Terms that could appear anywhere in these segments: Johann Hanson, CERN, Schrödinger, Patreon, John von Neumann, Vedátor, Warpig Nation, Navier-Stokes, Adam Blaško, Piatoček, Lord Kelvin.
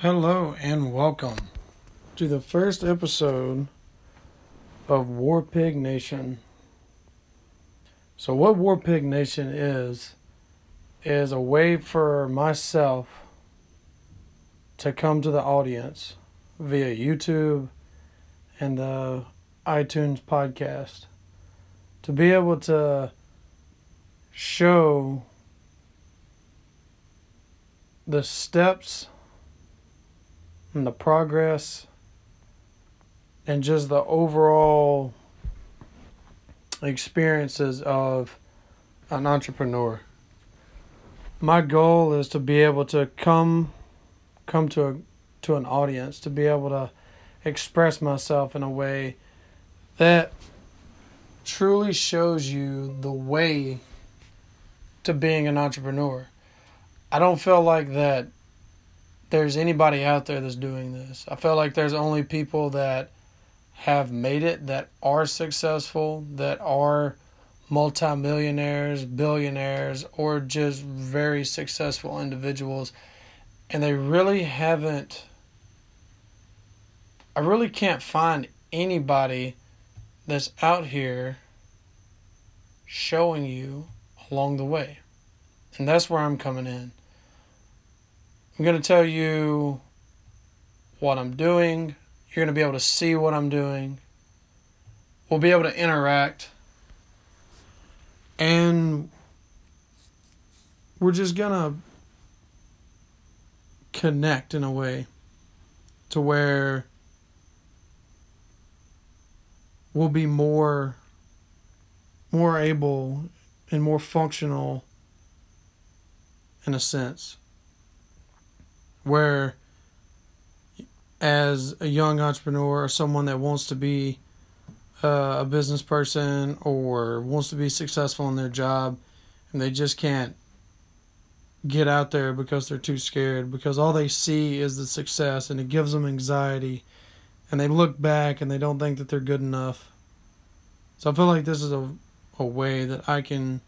Hello and welcome to the first episode of Warpig Nation. So what Warpig Nation is a way for myself to come to the audience via YouTube and the iTunes podcast to be able to show the steps and the progress and just the overall experiences of an entrepreneur. My goal is to be able to come to an audience, to be able to express myself in a way that truly shows you the way to being an entrepreneur. I don't feel like that there's anybody out there that's doing this. I feel like there's only people that have made it, that are successful, that are multimillionaires, billionaires, or just very successful individuals. And they really haven't... I really can't find anybody that's out here showing you along the way. And that's where I'm coming in. I'm going to tell you what I'm doing. You're going to be able to see what I'm doing. We'll be able to interact. And we're just going to connect in a way to where we'll be more able and more functional in a sense. Where as a young entrepreneur or someone that wants to be a business person or wants to be successful in their job and they just can't get out there because they're too scared, because all they see is the success and it gives them anxiety and they look back and they don't think that they're good enough. So I feel like this is a way that I can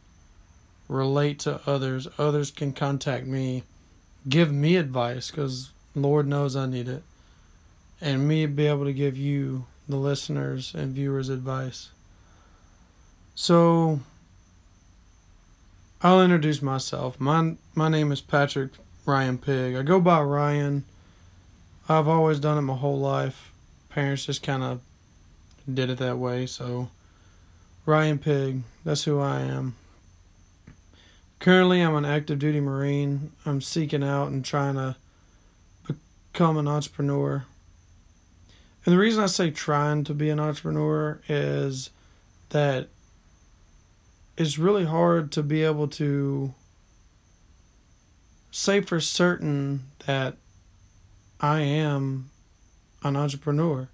relate to others. Others can contact me, give me advice, because Lord knows I need it. And me be able to give you, the listeners and viewers, advice. So, I'll introduce myself. My name is Patrick Ryan Pig. I go by Ryan. I've always done it my whole life. Parents just kind of did it that way. So, Ryan Pig, that's who I am. Currently, I'm an active duty Marine. I'm seeking out and trying to become an entrepreneur. And the reason I say trying to be an entrepreneur is that it's really hard to be able to say for certain that I am an entrepreneur.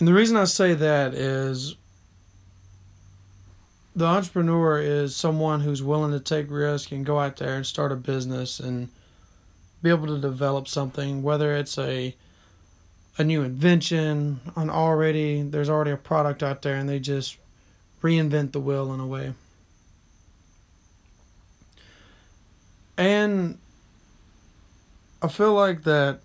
And the reason I say that is the entrepreneur is someone who's willing to take risk and go out there and start a business and be able to develop something, whether it's a new invention, there's already a product out there and they just reinvent the wheel in a way. And I feel like that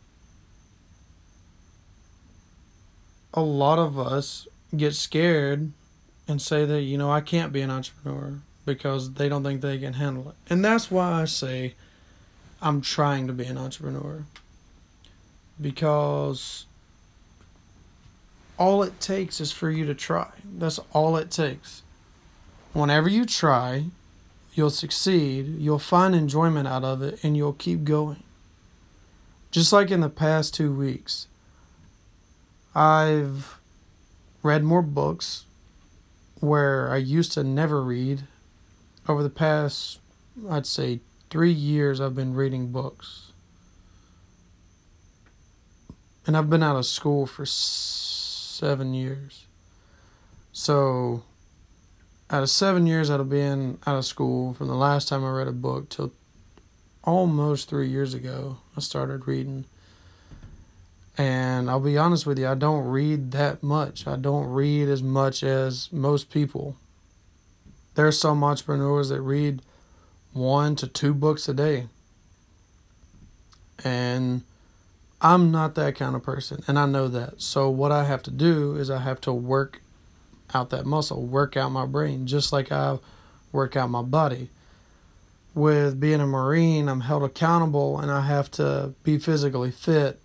a lot of us get scared and say that, I can't be an entrepreneur because they don't think they can handle it. And that's why I say I'm trying to be an entrepreneur. Because all it takes is for you to try. That's all it takes. Whenever you try, you'll succeed, you'll find enjoyment out of it, and you'll keep going. Just like in the past 2 weeks, I've read more books where I used to never read. Over the past, I'd say, 3 years, I've been reading books. And I've been out of school for 7 years. So, out of 7 years, I'd have been out of school from the last time I read a book till almost 3 years ago, I started reading. And I'll be honest with you, I don't read that much. I don't read as much as most people. There are some entrepreneurs that read 1 to 2 books a day. And I'm not that kind of person, and I know that. So what I have to do is I have to work out that muscle, work out my brain, just like I work out my body. With being a Marine, I'm held accountable, and I have to be physically fit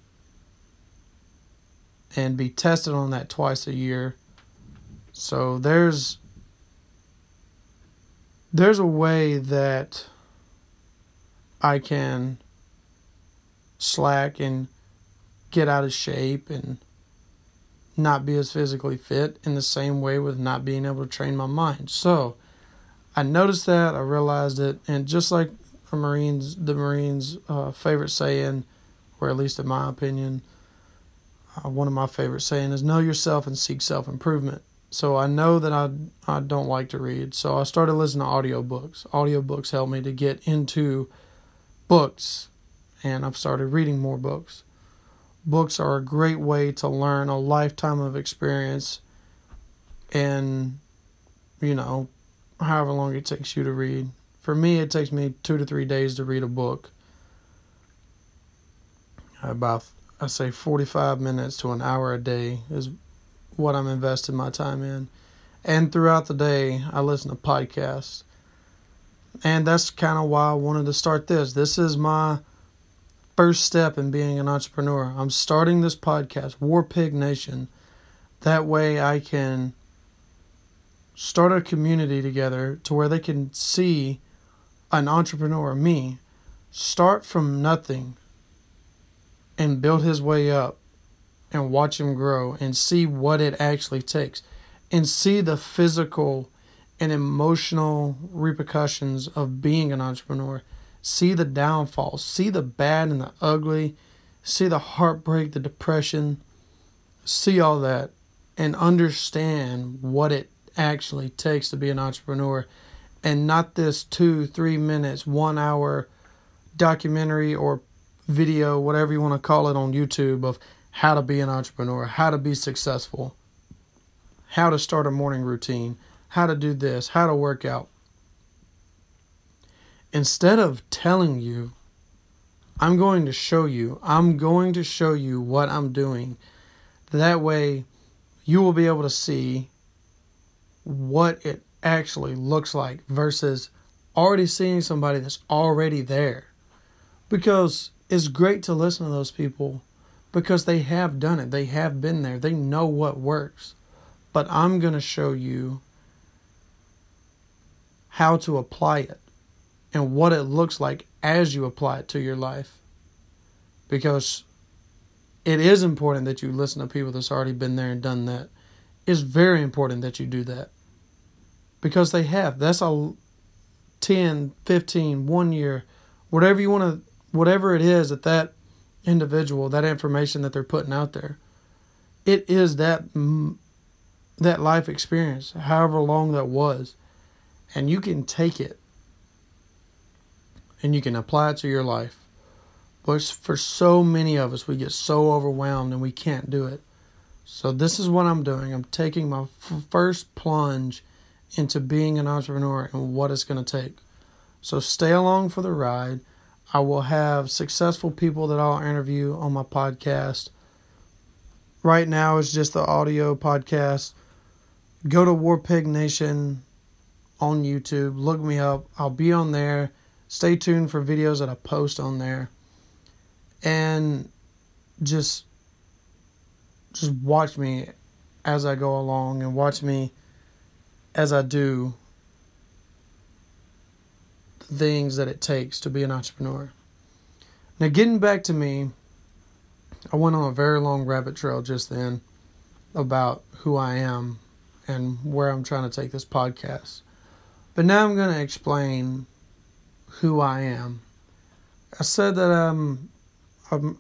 and be tested on that twice a year. So there's a way that I can slack and get out of shape and not be as physically fit, in the same way with not being able to train my mind. So I noticed that, I realized it, and just like the Marines' favorite saying, or at least in my opinion, one of my favorite saying is, know yourself and seek self-improvement. So I know that I don't like to read, so I started listening to audiobooks. Audiobooks helped me to get into books, and I've started reading more books. Books are a great way to learn a lifetime of experience in, however long it takes you to read. For me, it takes me 2 to 3 days to read a book. About, I say, 45 minutes to an hour a day is what I'm investing my time in. And throughout the day, I listen to podcasts. And that's kind of why I wanted to start this. This is my first step in being an entrepreneur. I'm starting this podcast, Warpig Nation. That way I can start a community together to where they can see an entrepreneur, me, start from nothing and build his way up and watch him grow and see what it actually takes and see the physical and emotional repercussions of being an entrepreneur. See the downfalls, see the bad and the ugly, see the heartbreak, the depression, see all that, and understand what it actually takes to be an entrepreneur, and not this 2-3 minutes, 1 hour documentary or video, whatever you want to call it, on YouTube of how to be an entrepreneur, how to be successful, how to start a morning routine, how to do this, how to work out. Instead of telling you, I'm going to show you what I'm doing. That way, you will be able to see what it actually looks like versus already seeing somebody that's already there. Because it's great to listen to those people because they have done it. They have been there. They know what works. But I'm going to show you how to apply it, and what it looks like as you apply it to your life. Because it is important that you listen to people that's already been there and done that. It's very important that you do that. Because they have. That's a 10, 15, 1 year, whatever it is that that individual, that information that they're putting out there. It is that life experience, however long that was. And you can take it. And you can apply it to your life. But for so many of us, we get so overwhelmed and we can't do it. So this is what I'm doing. I'm taking my first plunge into being an entrepreneur and what it's going to take. So stay along for the ride. I will have successful people that I'll interview on my podcast. Right now, it's just the audio podcast. Go to Warpig Nation on YouTube. Look me up. I'll be on there. Stay tuned for videos that I post on there, and just watch me as I go along and watch me as I do the things that it takes to be an entrepreneur. Now, getting back to me, I went on a very long rabbit trail just then about who I am and where I'm trying to take this podcast. But now I'm going to explain who I am. I said that I'm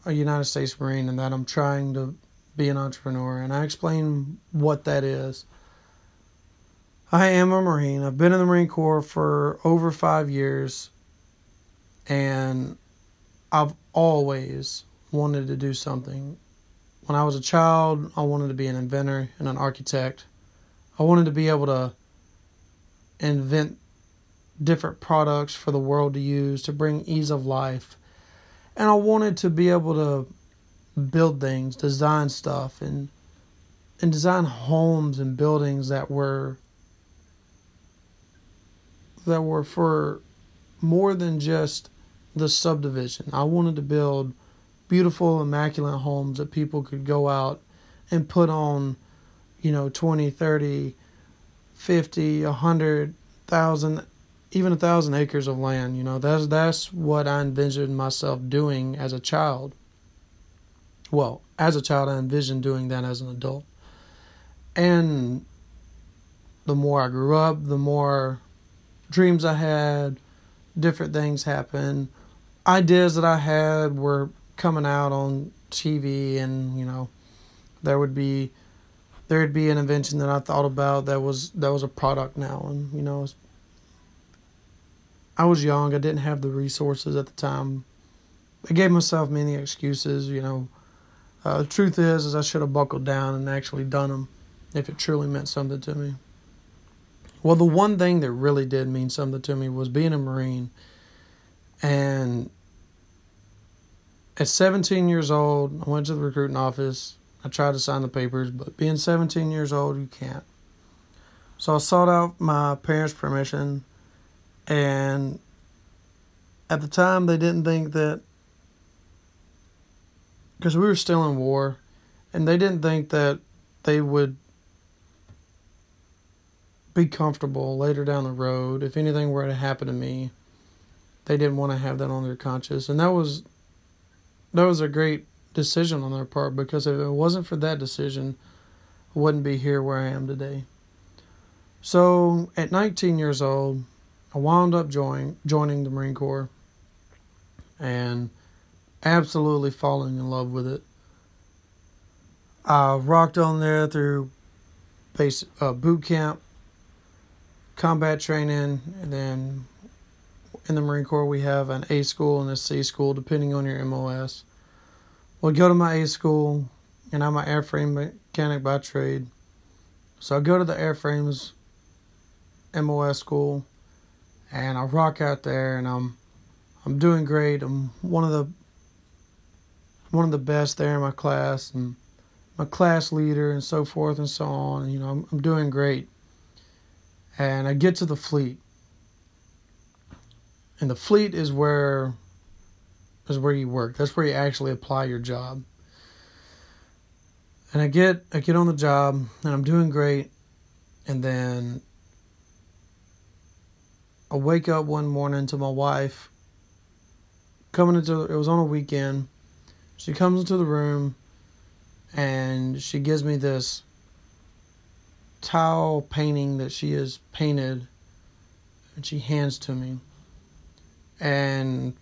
a United States Marine and that I'm trying to be an entrepreneur, and I explain what that is. I am a Marine. I've been in the Marine Corps for over 5 years, and I've always wanted to do something. When I was a child, I wanted to be an inventor and an architect. I wanted to be able to invent different products for the world to use, to bring ease of life. And I wanted to be able to build things, design stuff, and design homes and buildings that were for more than just the subdivision. I wanted to build beautiful, immaculate homes that people could go out and put on, 20, 30, 50, 100, 1,000, even 1,000 acres of land. That's what I envisioned myself doing as a child. Well, as a child, I envisioned doing that as an adult. And the more I grew up, the more dreams I had, different things happened. Ideas that I had were coming out on TV, and, there'd be an invention that I thought about that was a product now. And, I was young. I didn't have the resources at the time. I gave myself many excuses, The truth is I should have buckled down and actually done them if it truly meant something to me. Well, the one thing that really did mean something to me was being a Marine. And at 17 years old, I went to the recruiting office. I tried to sign the papers, but being 17 years old, you can't. So I sought out my parents' permission. And at the time, they didn't think that, because we were still in war, and they didn't think that they would be comfortable later down the road if anything were to happen to me. They didn't want to have that on their conscience. And that was a great decision on their part, because if it wasn't for that decision, I wouldn't be here where I am today. So at 19 years old, I wound up joining the Marine Corps and absolutely falling in love with it. I rocked on there through basic boot camp, combat training, and then in the Marine Corps we have an A school and a C school depending on your MOS. Well, I go to my A school, and I'm an airframe mechanic by trade. So I go to the airframes MOS school. And I rock out there, and I'm doing great. I'm one of the best there in my class, and my class leader, and so forth and so on. And, I'm doing great. And I get to the fleet, and the fleet is where you work. That's where you actually apply your job. And I get on the job, and I'm doing great, and then I wake up one morning to my wife it was on a weekend. She comes into the room and she gives me this tile painting that she has painted, and she hands to me. And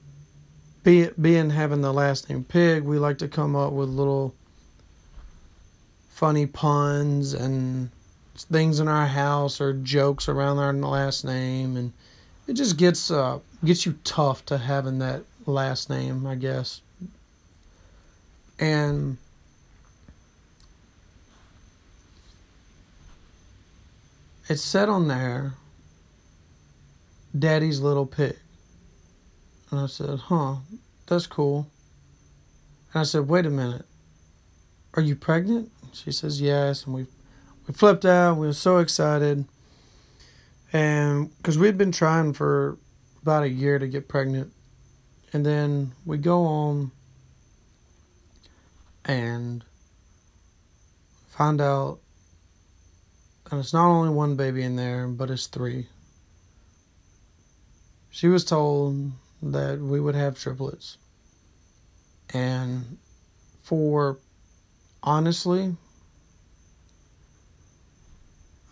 being having the last name Pig, we like to come up with little funny puns and things in our house or jokes around our last name, and it just gets you tough to having that last name, I guess. And it said on there, Daddy's Little Pig. And I said, that's cool. And I said, wait a minute. Are you pregnant? She says, yes. And we flipped out. We were so excited. And because we'd been trying for about a year to get pregnant. And then we go on and find out that it's not only one baby in there, but it's three. She was told that we would have triplets. And honestly,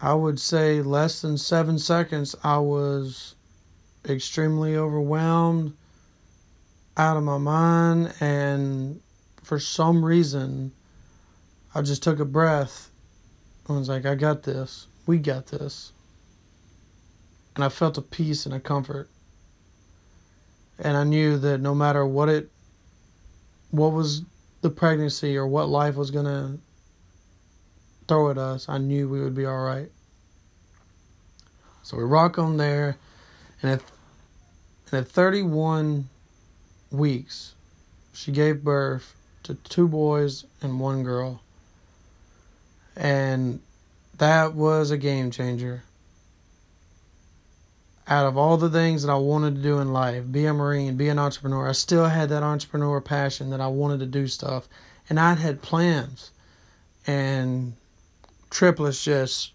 I would say less than 7 seconds, I was extremely overwhelmed, out of my mind, and for some reason, I just took a breath. I was like, I got this. We got this. And I felt a peace and a comfort. And I knew that no matter what was the pregnancy or what life was going to throw at us, I knew we would be all right. So we rock on there, and at 31 weeks, she gave birth to 2 boys and 1 girl. And that was a game changer. Out of all the things that I wanted to do in life, be a Marine, be an entrepreneur, I still had that entrepreneur passion that I wanted to do stuff. And I had plans. And Triplets just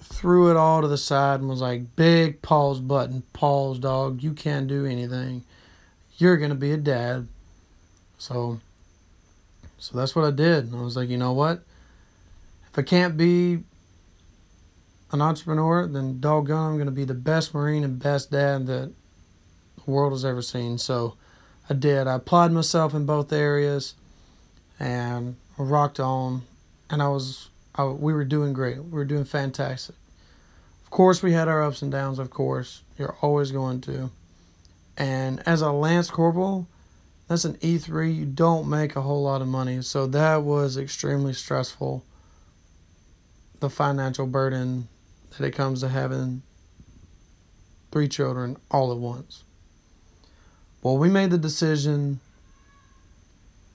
threw it all to the side and was like, big pause button, pause, dog. You can't do anything. You're going to be a dad. So that's what I did. And I was like, you know what? If I can't be an entrepreneur, then doggone, I'm going to be the best Marine and best dad that the world has ever seen. So I did. I applied myself in both areas and I rocked on, and we were doing great. We were doing fantastic. Of course, we had our ups and downs, of course. You're always going to. And as a Lance Corporal, that's an E3. You don't make a whole lot of money. So that was extremely stressful, the financial burden that it comes to having 3 children all at once. Well, we made the decision.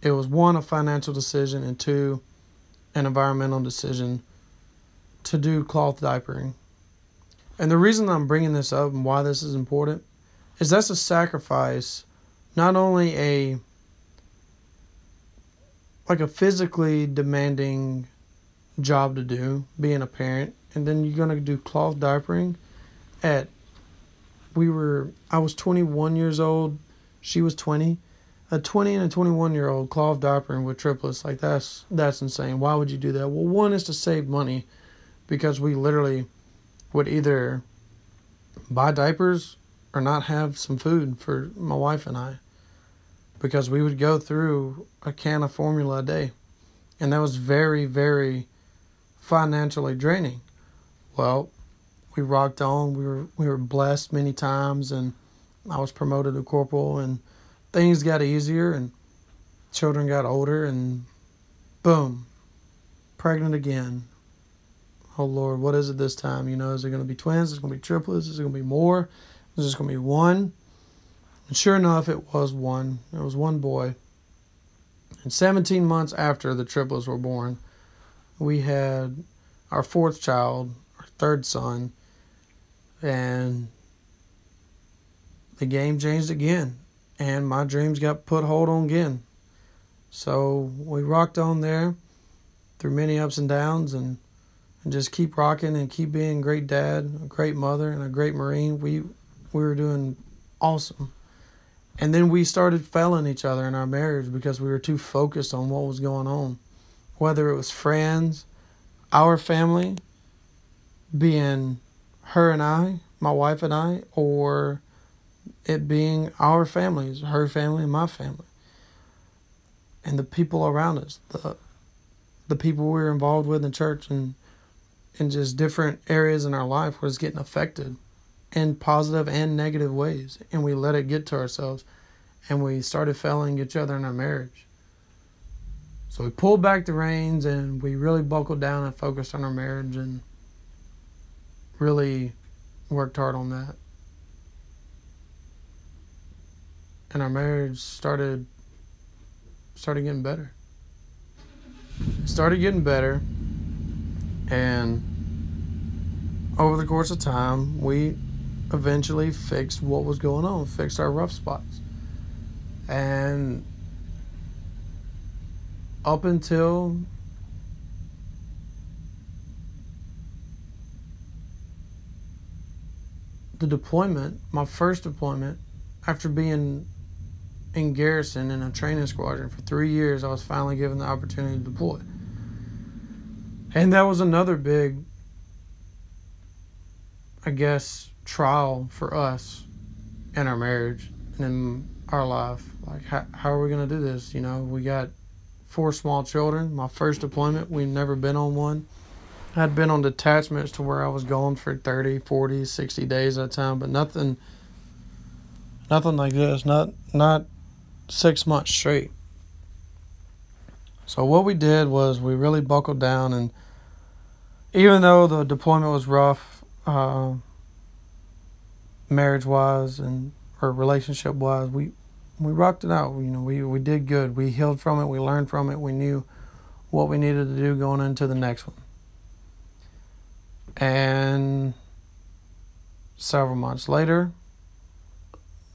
It was 1, a financial decision, and 2, an environmental decision to do cloth diapering. And the reason I'm bringing this up and why this is important is that's a sacrifice, not only a physically demanding job to do, being a parent, and then you're going to do cloth diapering. I was 21 years old, she was 20. A 20 and a 21-year-old cloth diapering with triplets, that's insane. Why would you do that? Well, 1 is to save money, because we literally would either buy diapers or not have some food for my wife and I, because we would go through a can of formula a day, and that was very, very financially draining. Well, we rocked on. We were blessed many times, and I was promoted to corporal, and things got easier, and children got older, and boom, pregnant again. Oh, Lord, what is it this time? You know, is it going to be twins? Is it going to be triplets? Is it going to be more? Is it going to be 1? And sure enough, it was 1. It was 1 boy. And 17 months after the triplets were born, we had our 4th child, our 3rd son, and the game changed again. And my dreams got put hold on again. So we rocked on there through many ups and downs, and just keep rocking and keep being a great dad, a great mother, and a great Marine. We were doing awesome. And then we started failing each other in our marriage because we were too focused on what was going on. Whether it was friends, our family, being her and I, my wife and I, or it being our families, her family and my family, and the people around us, the people we were involved with in church, and just different areas in our life was getting affected in positive and negative ways, and we let it get to ourselves, and we started failing each other in our marriage. So we pulled back the reins, and we really buckled down and focused on our marriage and really worked hard on that. And our marriage started getting better. It started getting better, and over the course of time, we eventually fixed what was going on, fixed our rough spots. And up until the deployment, my first deployment, after being in garrison in a training squadron for 3 years, I was finally given the opportunity to deploy. And that was another big, I guess, trial for us in our marriage and in our life. Like, how are we going to do this? You know, we got 4 small children. My first deployment, we'd never been on one. I'd been on detachments to where I was gone for 30, 40, 60 days at a time, but nothing like this, not 6 months straight. So what we did was we really buckled down, and even though the deployment was rough, marriage-wise or relationship-wise, we we rocked it out. You know, we did good. We healed from it. We learned from it. We knew what we needed to do going into the next one. And several months later,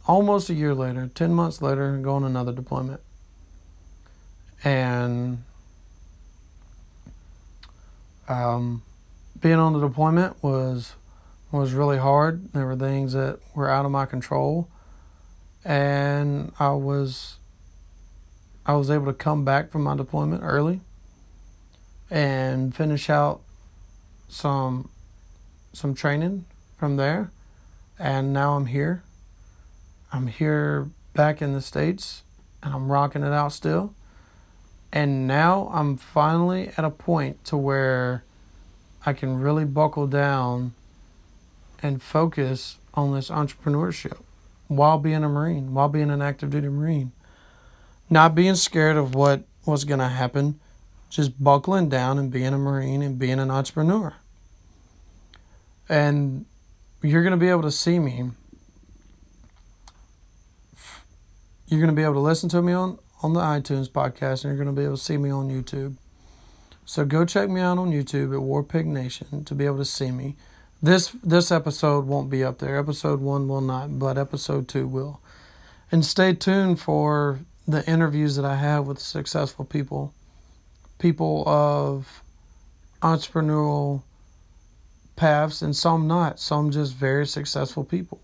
almost a year later, 10 months later, go on another deployment. And being on the deployment was really hard. There were things that were out of my control, and I was able to come back from my deployment early and finish out some training from there. And now I'm here back in the States, and I'm rocking it out still. And now I'm finally at a point to where I can really buckle down and focus on this entrepreneurship while being a Marine, while being an active duty Marine. Not being scared of what's going to happen, just buckling down and being a Marine and being an entrepreneur. And you're going to be able to see me. You're going to be able to listen to me on the iTunes podcast, and you're going to be able to see me on YouTube. So go check me out on YouTube at Warpig Nation to be able to see me. This episode won't be up there. Episode 1 will not, but episode 2 will. And stay tuned for the interviews that I have with successful people, people of entrepreneurial paths, and some not, some just very successful people.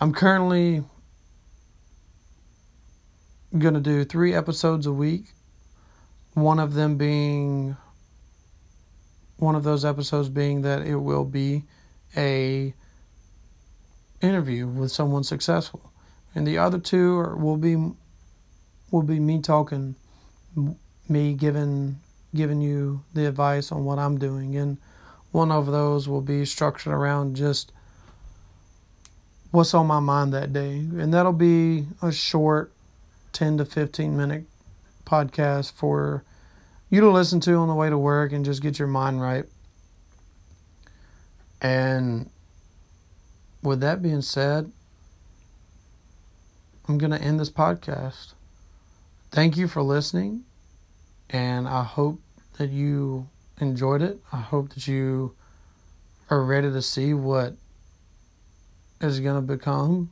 I'm currently going to do 3 episodes a week, one of them being, one of those episodes being that it will be a interview with someone successful, and the other 2 will be me talking, me giving you the advice on what I'm doing. And one of those will be structured around just what's on my mind that day, and that'll be a short 10 to 15 minute podcast for you to listen to on the way to work and just get your mind right. And with that being said, I'm going to end this podcast. Thank you for listening, and I hope that you enjoyed it. I hope that you are ready to see what is going to become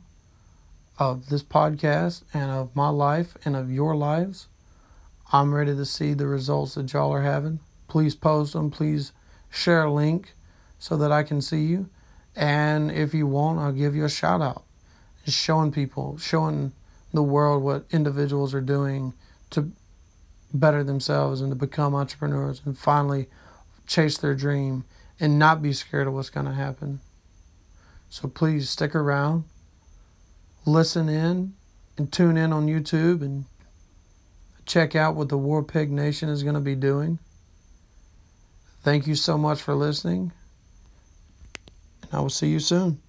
of this podcast and of my life and of your lives. I'm ready to see the results that y'all are having. Please post them. Please share a link so that I can see you. And if you want, I'll give you a shout out. Just showing people, showing the world what individuals are doing to better themselves and to become entrepreneurs and finally chase their dream and not be scared of what's going to happen. So please stick around. Listen in and tune in on YouTube and check out what the Warpig Nation is going to be doing. Thank you so much for listening, and I will see you soon.